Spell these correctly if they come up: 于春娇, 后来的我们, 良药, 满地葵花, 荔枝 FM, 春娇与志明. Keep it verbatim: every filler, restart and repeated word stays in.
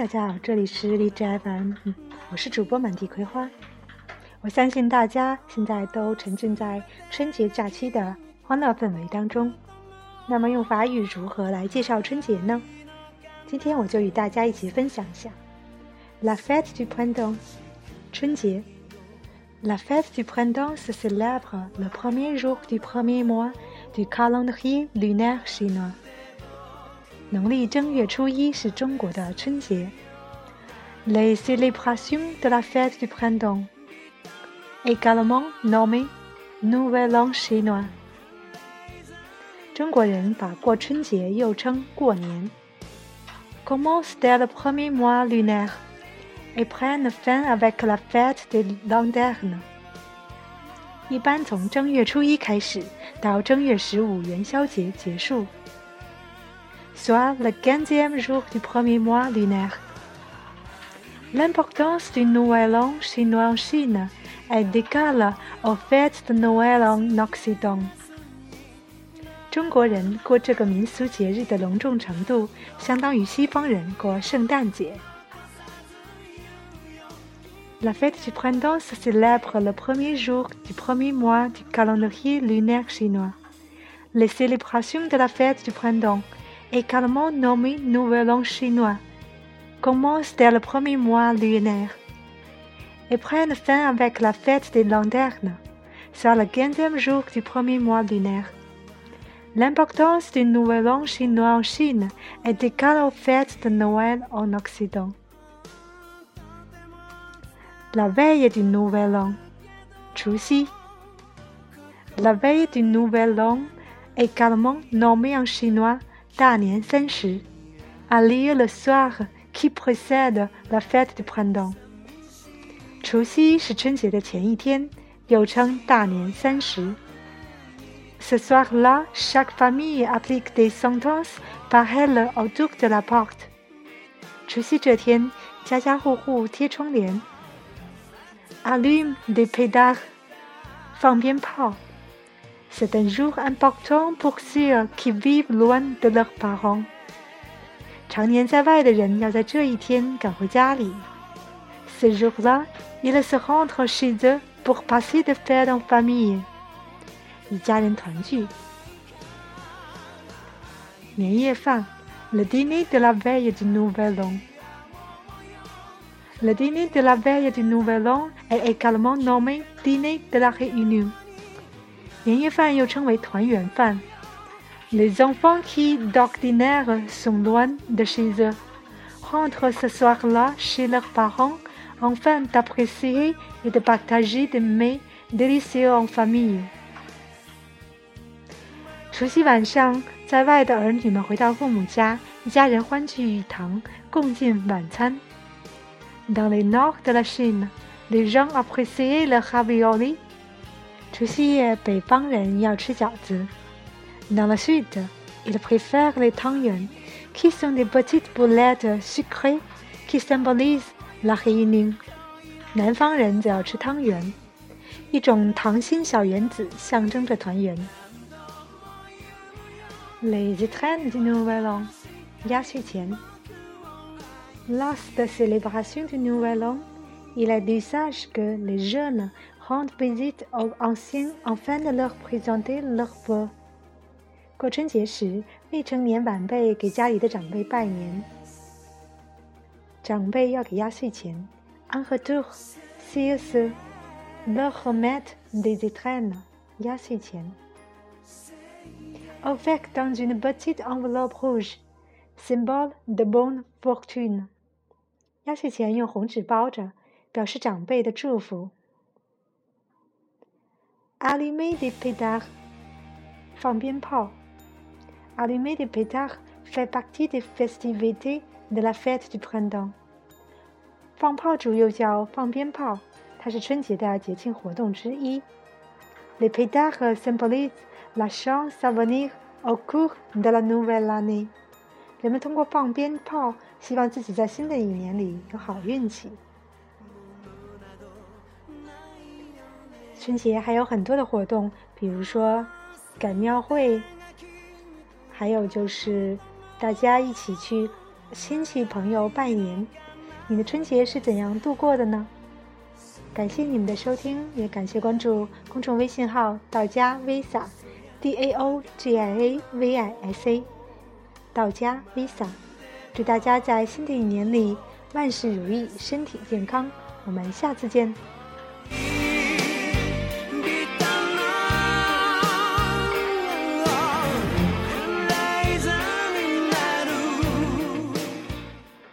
大家好，这里是荔枝 F M， 嗯，我是主播满地葵花。我相信大家现在都沉浸在春节假期的欢乐氛围当中。那么用法语如何来介绍春节呢？今天我就与大家一起分享一下 La fête du printemps， 春节。La fête du printemps se célèbre le premier jour du premier mois du calendrier lunaire chinois。农历正月初一是中国的春节。Les célébrations de la fête du printemps, également nommée Nouvel An chinois。中国人把过春节又称过年。Commence dès le premier mois lunaire et prennent fin avec la fête des lanternes。一般从正月初一开始，到正月十五元宵节结束。soit le quinzième jour du premier mois lunaire. L'importance du Nouvel An chinois en Chine est décalée aux fêtes de Noël en Occident. 中国人过这个民俗节日的隆重程度，相当于西方人过圣诞节。La fête du printemps se célèbre le premier jour du premier mois du calendrier lunaire chinois. Les célébrations de la fête du printemps.également nommé Nouvel An chinois, commence dès le premier mois lunaire et prennent fin avec la fête des lanternes, soit le quinzième jour du premier mois lunaire. L'importance du Nouvel An chinois en Chine est égale aux fêtes de Noël en Occident. La veille du Nouvel An, 除夕 La veille du Nouvel An, également nommée en chinois,大年三十 a lieu le soir qui précède la fête du printemps。 除夕是春节的前一天，又称大年三十。 Ce soir-là, chaque famille applique des sentences pareilles autour de la porte。 除夕这天，家家户户贴窗帘。 Allume des pétards， 放鞭炮。C'est un jour important pour ceux qui vivent loin de leurs parents。 常年在外的人要在这一天赶回家里。 Ce jour-là, ils se rentrent chez eux pour passer des fêtes en famille。 与家人团聚。年夜饭 Le dîner de la veille du Nouvel An。 Le dîner de la veille du Nouvel An est également nommé dîner de la réunion。年夜饭又称为团圆饭。 Les enfants qui d'ordinaire sont loin de chez eux rentrent ce soir-là chez leurs parents afin d'apprécier et de partager des mets délicieux en famille。 除夕晚上，在外的儿女们回到父母家，一家人欢聚一堂，共进晚餐。 Dans le nord de la Chine, les gens apprécient le ravioli。除夕夜，北方人要吃饺子。Dans le sud, ils préfèrent les tangyuan, qui sont des petites boulettes sucrées qui symbolisent la réunion。 南方人则要吃汤圆，一种糖心小圆子，象征着团圆。Les étrennes du Nouvel An， 压岁钱。Lors des célébrations du Nouvel An, il est d'usage que les jeunes rendent visite aux anciens afin de leur présenter leurs vœux。 过春节时，未成年晚辈给家里的长辈拜年，长辈要给压岁钱。 En retour, ceux-ci leur remettent des étrennes， 压岁钱。 Avec dans une petite enveloppe rouge, symbole de bonne fortune。 压岁钱用红纸包着，表示长辈的祝福。Allumer des pétards， 放鞭炮。 Allumer des pétards fait partie des festivités de la fête du printemps。 放炮竹又叫放鞭炮，它是春节的节庆活动之一。 Les pétards symbolisent la chance à venir au cours de la nouvelle année。 人们通过放鞭炮，希望自己在新的一年里有好运气。春节还有很多的活动，比如说赶庙会，还有就是大家一起去亲戚朋友拜年。你的春节是怎样度过的呢？感谢你们的收听，也感谢关注公众微信号道家 Visa D A O G I A V I S A 道家 Visa。 祝大家在新的一年里万事如意，身体健康，我们下次见。